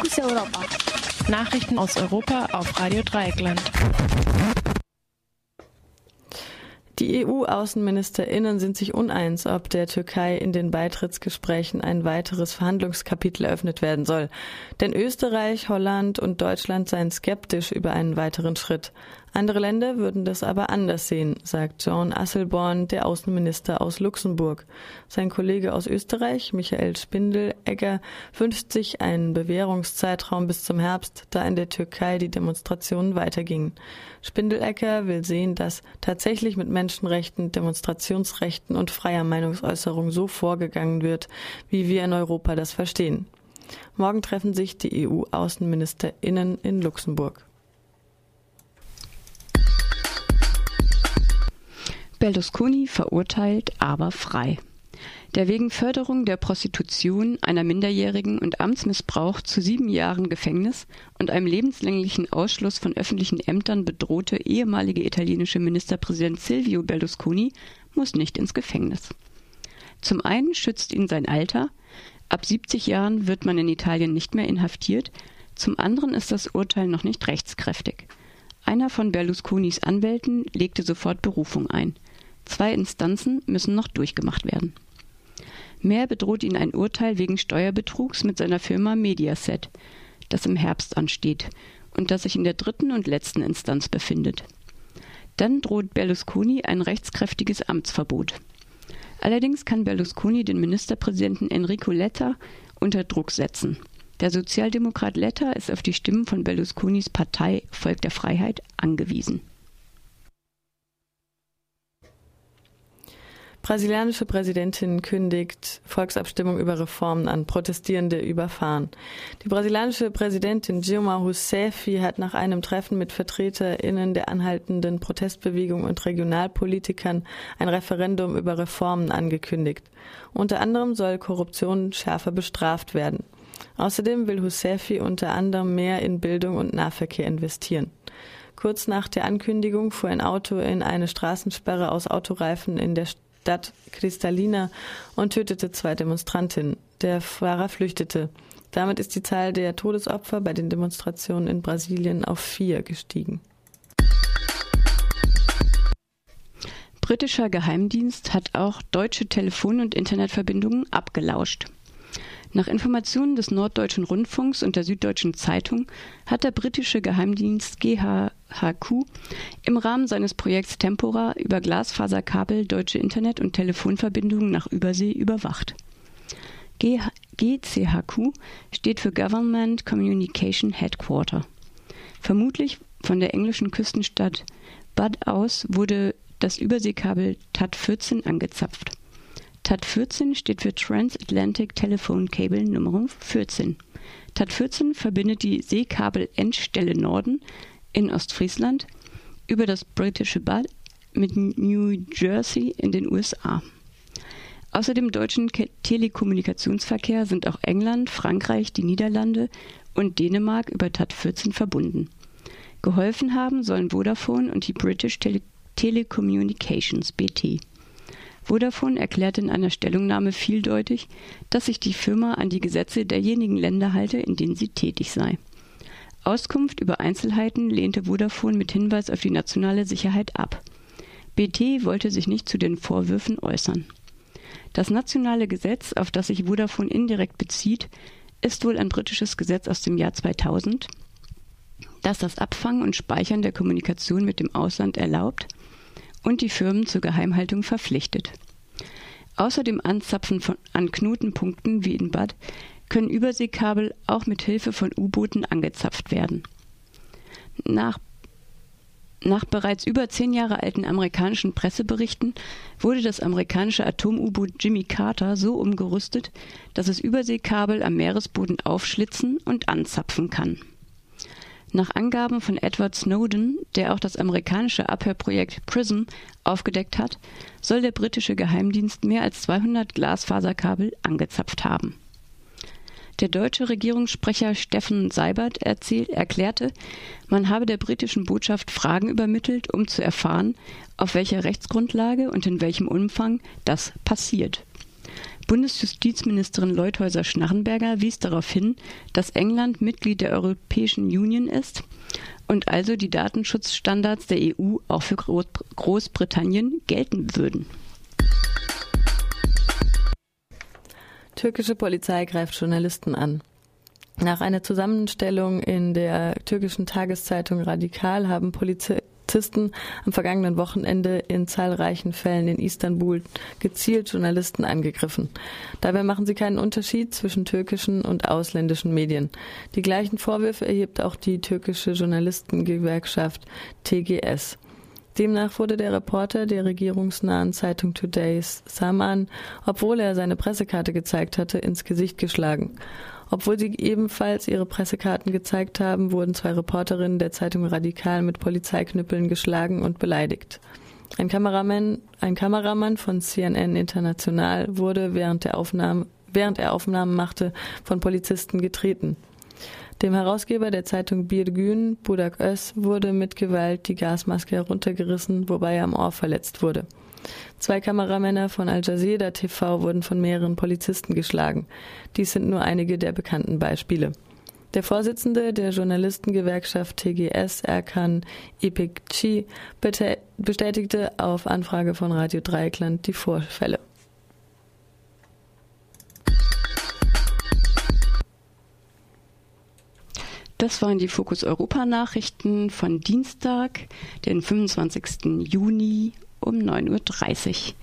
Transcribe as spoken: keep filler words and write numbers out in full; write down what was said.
Focus Europa. Nachrichten aus Europa auf Radio Dreieckland. Die E U-AußenministerInnen sind sich uneins, ob der Türkei in den Beitrittsgesprächen ein weiteres Verhandlungskapitel eröffnet werden soll. Denn Österreich, Holland und Deutschland seien skeptisch über einen weiteren Schritt. Andere Länder würden das aber anders sehen, sagt Jean Asselborn, der Außenminister aus Luxemburg. Sein Kollege aus Österreich, Michael Spindelegger, wünscht sich einen Bewährungszeitraum bis zum Herbst, da in der Türkei die Demonstrationen weitergingen. Spindelegger will sehen, dass tatsächlich mit Menschen Menschenrechten, Demonstrationsrechten und freier Meinungsäußerung so vorgegangen wird, wie wir in Europa das verstehen. Morgen treffen sich die E U-AußenministerInnen in Luxemburg. Berlusconi verurteilt, aber frei. Der wegen Förderung der Prostitution einer Minderjährigen und Amtsmissbrauch zu sieben Jahren Gefängnis und einem lebenslänglichen Ausschluss von öffentlichen Ämtern bedrohte ehemalige italienische Ministerpräsident Silvio Berlusconi muss nicht ins Gefängnis. Zum einen schützt ihn sein Alter. Ab siebzig Jahren wird man in Italien nicht mehr inhaftiert. Zum anderen ist das Urteil noch nicht rechtskräftig. Einer von Berlusconis Anwälten legte sofort Berufung ein. Zwei Instanzen müssen noch durchgemacht werden. Mehr bedroht ihn ein Urteil wegen Steuerbetrugs mit seiner Firma Mediaset, das im Herbst ansteht und das sich in der dritten und letzten Instanz befindet. Dann droht Berlusconi ein rechtskräftiges Amtsverbot. Allerdings kann Berlusconi den Ministerpräsidenten Enrico Letta unter Druck setzen. Der Sozialdemokrat Letta ist auf die Stimmen von Berlusconis Partei Volk der Freiheit angewiesen. Brasilianische Präsidentin kündigt Volksabstimmung über Reformen an, Protestierende überfahren. Die brasilianische Präsidentin Dilma Rousseff hat nach einem Treffen mit VertreterInnen der anhaltenden Protestbewegung und Regionalpolitikern ein Referendum über Reformen angekündigt. Unter anderem soll Korruption schärfer bestraft werden. Außerdem will Rousseff unter anderem mehr in Bildung und Nahverkehr investieren. Kurz nach der Ankündigung fuhr ein Auto in eine Straßensperre aus Autoreifen in der Stadt Kristalina und tötete zwei Demonstrantinnen. Der Fahrer flüchtete. Damit ist die Zahl der Todesopfer bei den Demonstrationen in Brasilien auf vier gestiegen. Britischer Geheimdienst hat auch deutsche Telefon- und Internetverbindungen abgelauscht. Nach Informationen des Norddeutschen Rundfunks und der Süddeutschen Zeitung hat der britische Geheimdienst G C H Q im Rahmen seines Projekts Tempora über Glasfaserkabel deutsche Internet- und Telefonverbindungen nach Übersee überwacht. G C H Q steht für Government Communication Headquarter. Vermutlich von der englischen Küstenstadt Budak aus wurde das Überseekabel T A T vierzehn angezapft. T A T vierzehn steht für Transatlantic Telephone Cable Nummer vierzehn. T A T vierzehn verbindet die Seekabel-Endstelle Norden in Ostfriesland über das britische Bad mit New Jersey in den U S A. Außer dem deutschen Telekommunikationsverkehr sind auch England, Frankreich, die Niederlande und Dänemark über T A T vierzehn verbunden. Geholfen haben sollen Vodafone und die British Tele- Telecommunications B T. Vodafone erklärte in einer Stellungnahme vieldeutig, dass sich die Firma an die Gesetze derjenigen Länder halte, in denen sie tätig sei. Auskunft über Einzelheiten lehnte Vodafone mit Hinweis auf die nationale Sicherheit ab. B T wollte sich nicht zu den Vorwürfen äußern. Das nationale Gesetz, auf das sich Vodafone indirekt bezieht, ist wohl ein britisches Gesetz aus dem Jahr zweitausend, das das Abfangen und Speichern der Kommunikation mit dem Ausland erlaubt und die Firmen zur Geheimhaltung verpflichtet. Außer dem Anzapfen von, an Knotenpunkten wie in Bad können Überseekabel auch mit Hilfe von U-Booten angezapft werden. Nach, nach bereits über zehn Jahre alten amerikanischen Presseberichten wurde das amerikanische Atom-U-Boot Jimmy Carter so umgerüstet, dass es Überseekabel am Meeresboden aufschlitzen und anzapfen kann. Nach Angaben von Edward Snowden, der auch das amerikanische Abhörprojekt PRISM aufgedeckt hat, soll der britische Geheimdienst mehr als zweihundert Glasfaserkabel angezapft haben. Der deutsche Regierungssprecher Steffen Seibert erzähl- erklärte, man habe der britischen Botschaft Fragen übermittelt, um zu erfahren, auf welcher Rechtsgrundlage und in welchem Umfang das passiert. Bundesjustizministerin Leutheuser-Schnarrenberger wies darauf hin, dass England Mitglied der Europäischen Union ist und also die Datenschutzstandards der E U auch für Großbritannien gelten würden. Türkische Polizei greift Journalisten an. Nach einer Zusammenstellung in der türkischen Tageszeitung Radikal haben Polizisten am vergangenen Wochenende in zahlreichen Fällen in Istanbul gezielt Journalisten angegriffen. Dabei machen sie keinen Unterschied zwischen türkischen und ausländischen Medien. Die gleichen Vorwürfe erhebt auch die türkische Journalistengewerkschaft T G S. Demnach wurde der Reporter der regierungsnahen Zeitung Today's Saman, obwohl er seine Pressekarte gezeigt hatte, ins Gesicht geschlagen. Obwohl sie ebenfalls ihre Pressekarten gezeigt haben, wurden zwei Reporterinnen der Zeitung Radikal mit Polizeiknüppeln geschlagen und beleidigt. Ein Kameramann, ein Kameramann von C N N International wurde, während, der Aufnahme, während er Aufnahmen machte, von Polizisten getreten. Dem Herausgeber der Zeitung Birgün, Budak Öz, wurde mit Gewalt die Gasmaske heruntergerissen, wobei er am Ohr verletzt wurde. Zwei Kameramänner von Al-Jazeera T V wurden von mehreren Polizisten geschlagen. Dies sind nur einige der bekannten Beispiele. Der Vorsitzende der Journalistengewerkschaft T G S, Erkan Ipekci, bestätigte auf Anfrage von Radio Dreieckland die Vorfälle. Das waren die Focus Europa Nachrichten von Dienstag, den fünfundzwanzigsten Juni um neun Uhr dreißig.